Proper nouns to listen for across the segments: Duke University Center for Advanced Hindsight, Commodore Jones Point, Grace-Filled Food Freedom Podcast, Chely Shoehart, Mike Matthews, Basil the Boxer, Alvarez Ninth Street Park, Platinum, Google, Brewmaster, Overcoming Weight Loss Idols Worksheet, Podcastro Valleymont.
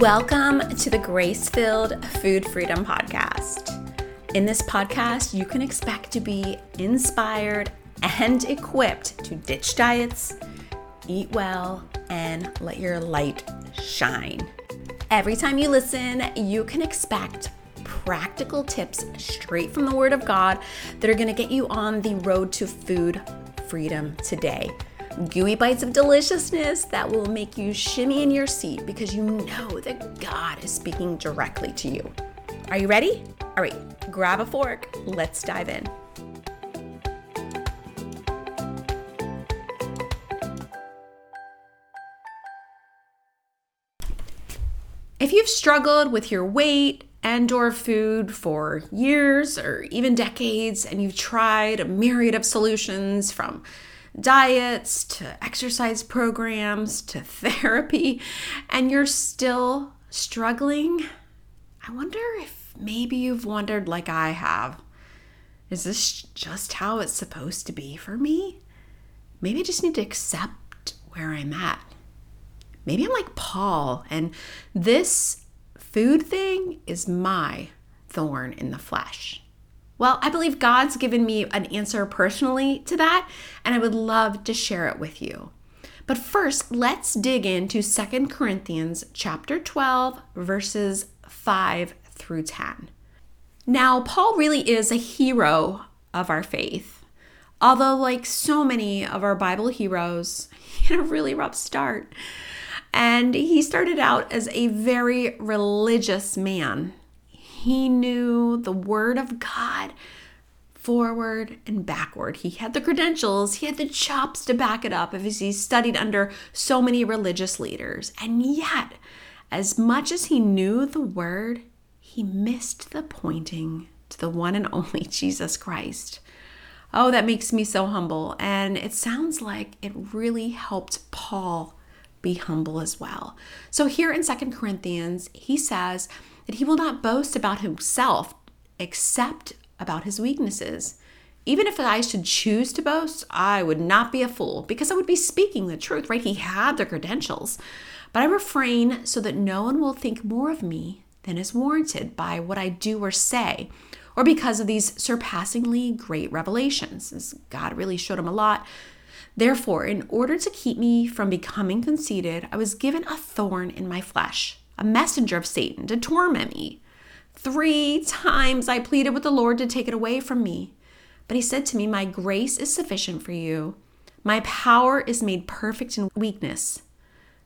Welcome to the Grace-Filled Food Freedom Podcast. In this podcast, you can expect to be inspired and equipped to ditch diets, eat well, and let your light shine. Every time you listen, you can expect practical tips straight from the Word of God that are going to get you on the road to food freedom today. Gooey bites of deliciousness that will make you shimmy in your seat because you know that God is speaking directly to you. Are you ready? All right, grab a fork. Let's dive in. If you've struggled with your weight and/or food for years or even decades, and you've tried a myriad of solutions from diets to exercise programs to therapy, and you're still struggling, I wonder if maybe you've wondered like I have, is this just how it's supposed to be for me? Maybe I just need to accept where I'm at. Maybe I'm like Paul, and this food thing is my thorn in the flesh. Well, I believe God's given me an answer personally to that, and I would love to share it with you. But first, let's dig into 2 Corinthians chapter 12, verses 5 through 10. Now, Paul really is a hero of our faith. Although, like so many of our Bible heroes, he had a really rough start. And he started out as a very religious man. He knew the Word of God forward and backward. He had the credentials. He had the chops to back it up because he studied under so many religious leaders. And yet, as much as he knew the Word, he missed the pointing to the one and only Jesus Christ. Oh, that makes me so humble. And it sounds like it really helped Paul be humble as well. So here in 2 Corinthians, he says that he will not boast about himself except about his weaknesses. Even if I should choose to boast, I would not be a fool because I would be speaking the truth, right? He had the credentials. But I refrain so that no one will think more of me than is warranted by what I do or say, or because of these surpassingly great revelations. God really showed him a lot. Therefore, in order to keep me from becoming conceited, I was given a thorn in my flesh, a messenger of Satan to torment me. 3 times I pleaded with the Lord to take it away from me. But he said to me, "My grace is sufficient for you. My power is made perfect in weakness.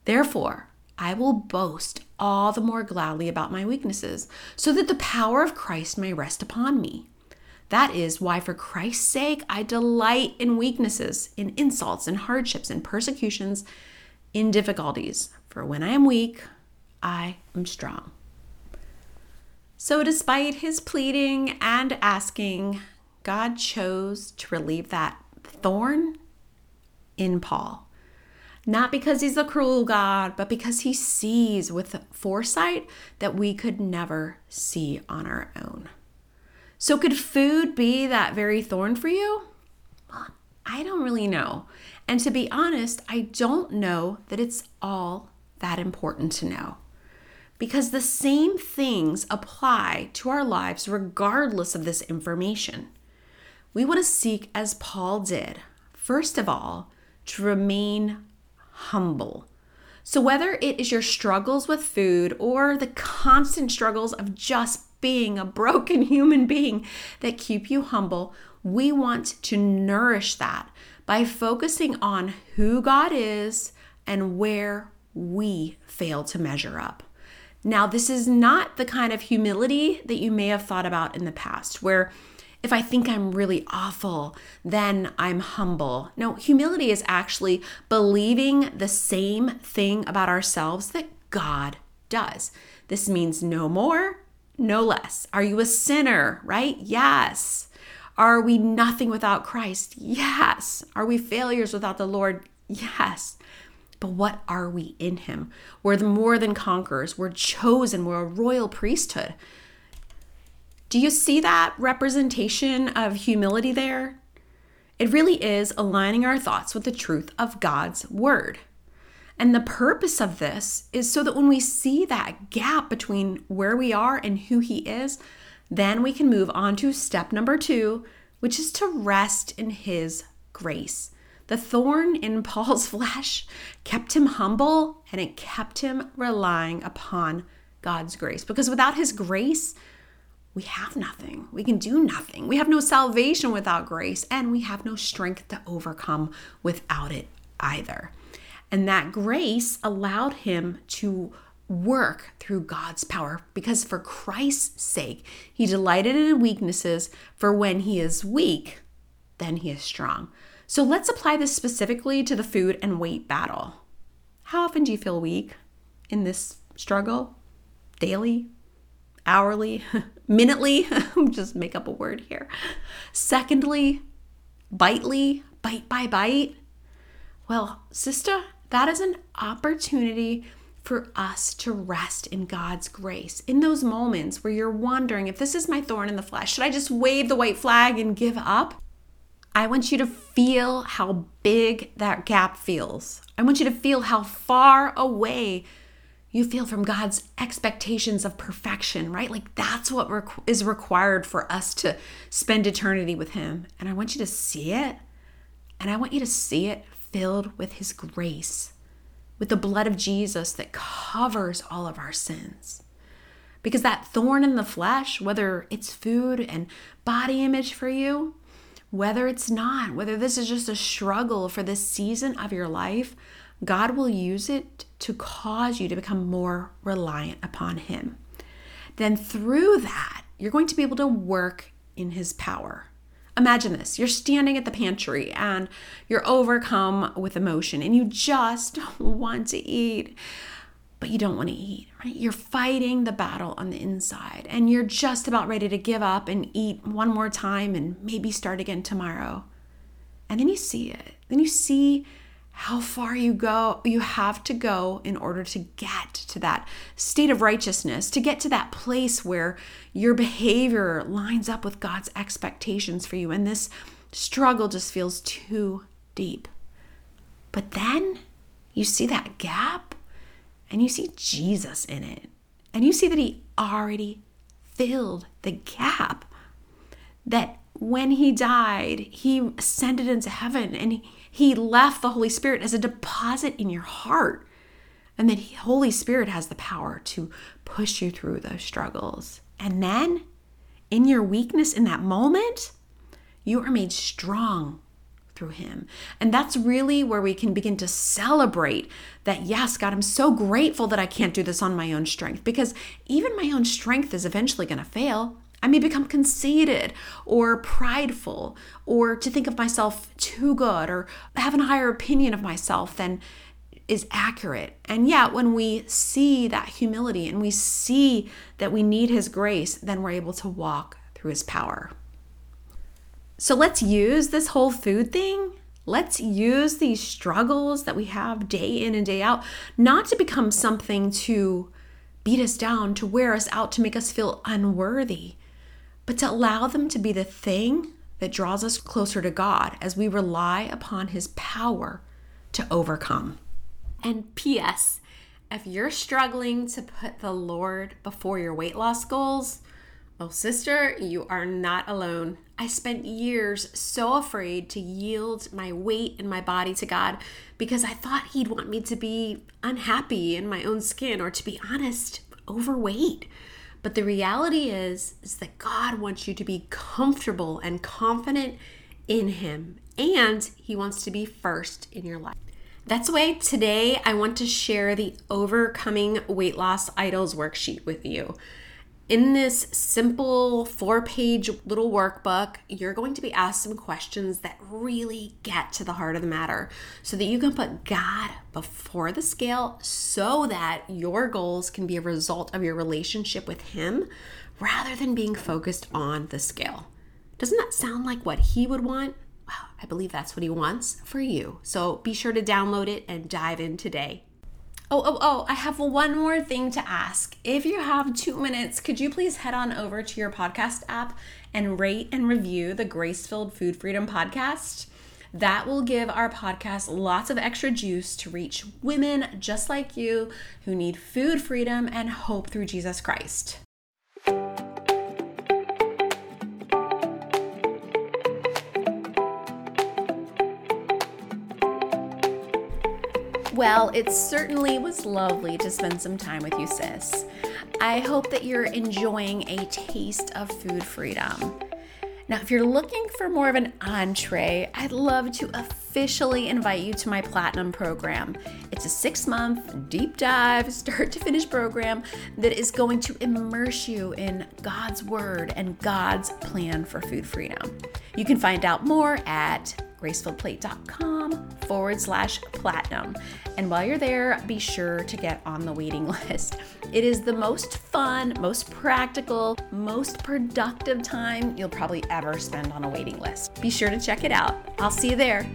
Therefore, I will boast all the more gladly about my weaknesses, so that the power of Christ may rest upon me. That is why, for Christ's sake, I delight in weaknesses, in insults, in hardships, in persecutions, in difficulties. For when I am weak, I am strong." So despite his pleading and asking, God chose to relieve that thorn in Paul. Not because he's a cruel God, but because he sees with foresight that we could never see on our own. So could food be that very thorn for you? Well, I don't really know. And to be honest, I don't know that it's all that important to know. Because the same things apply to our lives regardless of this information. We want to seek, as Paul did, first of all, to remain humble. So whether it is your struggles with food or the constant struggles of just being a broken human being that keep you humble, we want to nourish that by focusing on who God is and where we fail to measure up. Now, this is not the kind of humility that you may have thought about in the past, where if I think I'm really awful, then I'm humble. No, humility is actually believing the same thing about ourselves that God does. This means no more, no less. Are you a sinner, right? Yes. Are we nothing without Christ? Yes. Are we failures without the Lord? Yes. But what are we in Him? We're more than conquerors. We're chosen. We're a royal priesthood. Do you see that representation of humility there? It really is aligning our thoughts with the truth of God's word. And the purpose of this is so that when we see that gap between where we are and who He is, then we can move on to step number 2, which is to rest in His grace. The thorn in Paul's flesh kept him humble, and it kept him relying upon God's grace. Because without His grace, we have nothing. We can do nothing. We have no salvation without grace, and we have no strength to overcome without it either. And that grace allowed him to work through God's power, because for Christ's sake, He delighted in weaknesses, for when He is weak, then He is strong. So let's apply this specifically to the food and weight battle. How often do you feel weak in this struggle? Daily? Hourly? Minutely? Just make up a word here. Secondly? Bitely? Bite by bite? Well, sister, that is an opportunity for us to rest in God's grace. In those moments where you're wondering, if this is my thorn in the flesh, should I just wave the white flag and give up? I want you to feel how big that gap feels. I want you to feel how far away you feel from God's expectations of perfection, right? Like that's what is required for us to spend eternity with Him. And I want you to see it. And I want you to see it filled with His grace, with the blood of Jesus that covers all of our sins. Because that thorn in the flesh, whether it's food and body image for you, whether it's not, whether this is just a struggle for this season of your life, God will use it to cause you to become more reliant upon Him. Then through that, you're going to be able to work in His power. Imagine this, you're standing at the pantry and you're overcome with emotion and you just want to eat, but you don't want to eat, right? You're fighting the battle on the inside and you're just about ready to give up and eat one more time and maybe start again tomorrow. And then you see it. Then you see how far you have to go in order to get to that state of righteousness, to get to that place where your behavior lines up with God's expectations for you. And this struggle just feels too deep. But then you see that gap and you see Jesus in it. And you see that He already filled the gap. That when He died, He ascended into heaven and He left the Holy Spirit as a deposit in your heart. And that Holy Spirit has the power to push you through those struggles. And then in your weakness in that moment, you are made strong through Him. And that's really where we can begin to celebrate that, yes, God, I'm so grateful that I can't do this on my own strength, because even my own strength is eventually going to fail. I may become conceited or prideful, or to think of myself too good, or have a higher opinion of myself than is accurate. And yet when we see that humility and we see that we need His grace, then we're able to walk through His power. So let's use this whole food thing. Let's use these struggles that we have day in and day out, not to become something to beat us down, to wear us out, to make us feel unworthy, but to allow them to be the thing that draws us closer to God as we rely upon His power to overcome. And P.S., if you're struggling to put the Lord before your weight loss goals, oh sister, you are not alone. I spent years so afraid to yield my weight and my body to God because I thought He'd want me to be unhappy in my own skin, or to be honest, overweight. But the reality is that God wants you to be comfortable and confident in Him, and He wants to be first in your life. That's why today I want to share the Overcoming Weight Loss Idols Worksheet with you. In this simple 4-page little workbook, you're going to be asked some questions that really get to the heart of the matter so that you can put God before the scale, so that your goals can be a result of your relationship with Him rather than being focused on the scale. Doesn't that sound like what He would want? Well, I believe that's what He wants for you. So be sure to download it and dive in today. Oh, I have one more thing to ask. If you have 2 minutes, could you please head on over to your podcast app and rate and review the Grace-Filled Food Freedom Podcast? That will give our podcast lots of extra juice to reach women just like you who need food freedom and hope through Jesus Christ. Well, it certainly was lovely to spend some time with you, sis. I hope that you're enjoying a taste of food freedom. Now, if you're looking for more of an entree, I'd love to officially invite you to my Platinum program. It's a 6-month deep dive, start to finish program that is going to immerse you in God's word and God's plan for food freedom. You can find out more at gracefulplate.com/platinum. And while you're there, be sure to get on the waiting list. It is the most fun, most practical, most productive time you'll probably ever spend on a waiting list. Be sure to check it out. I'll see you there.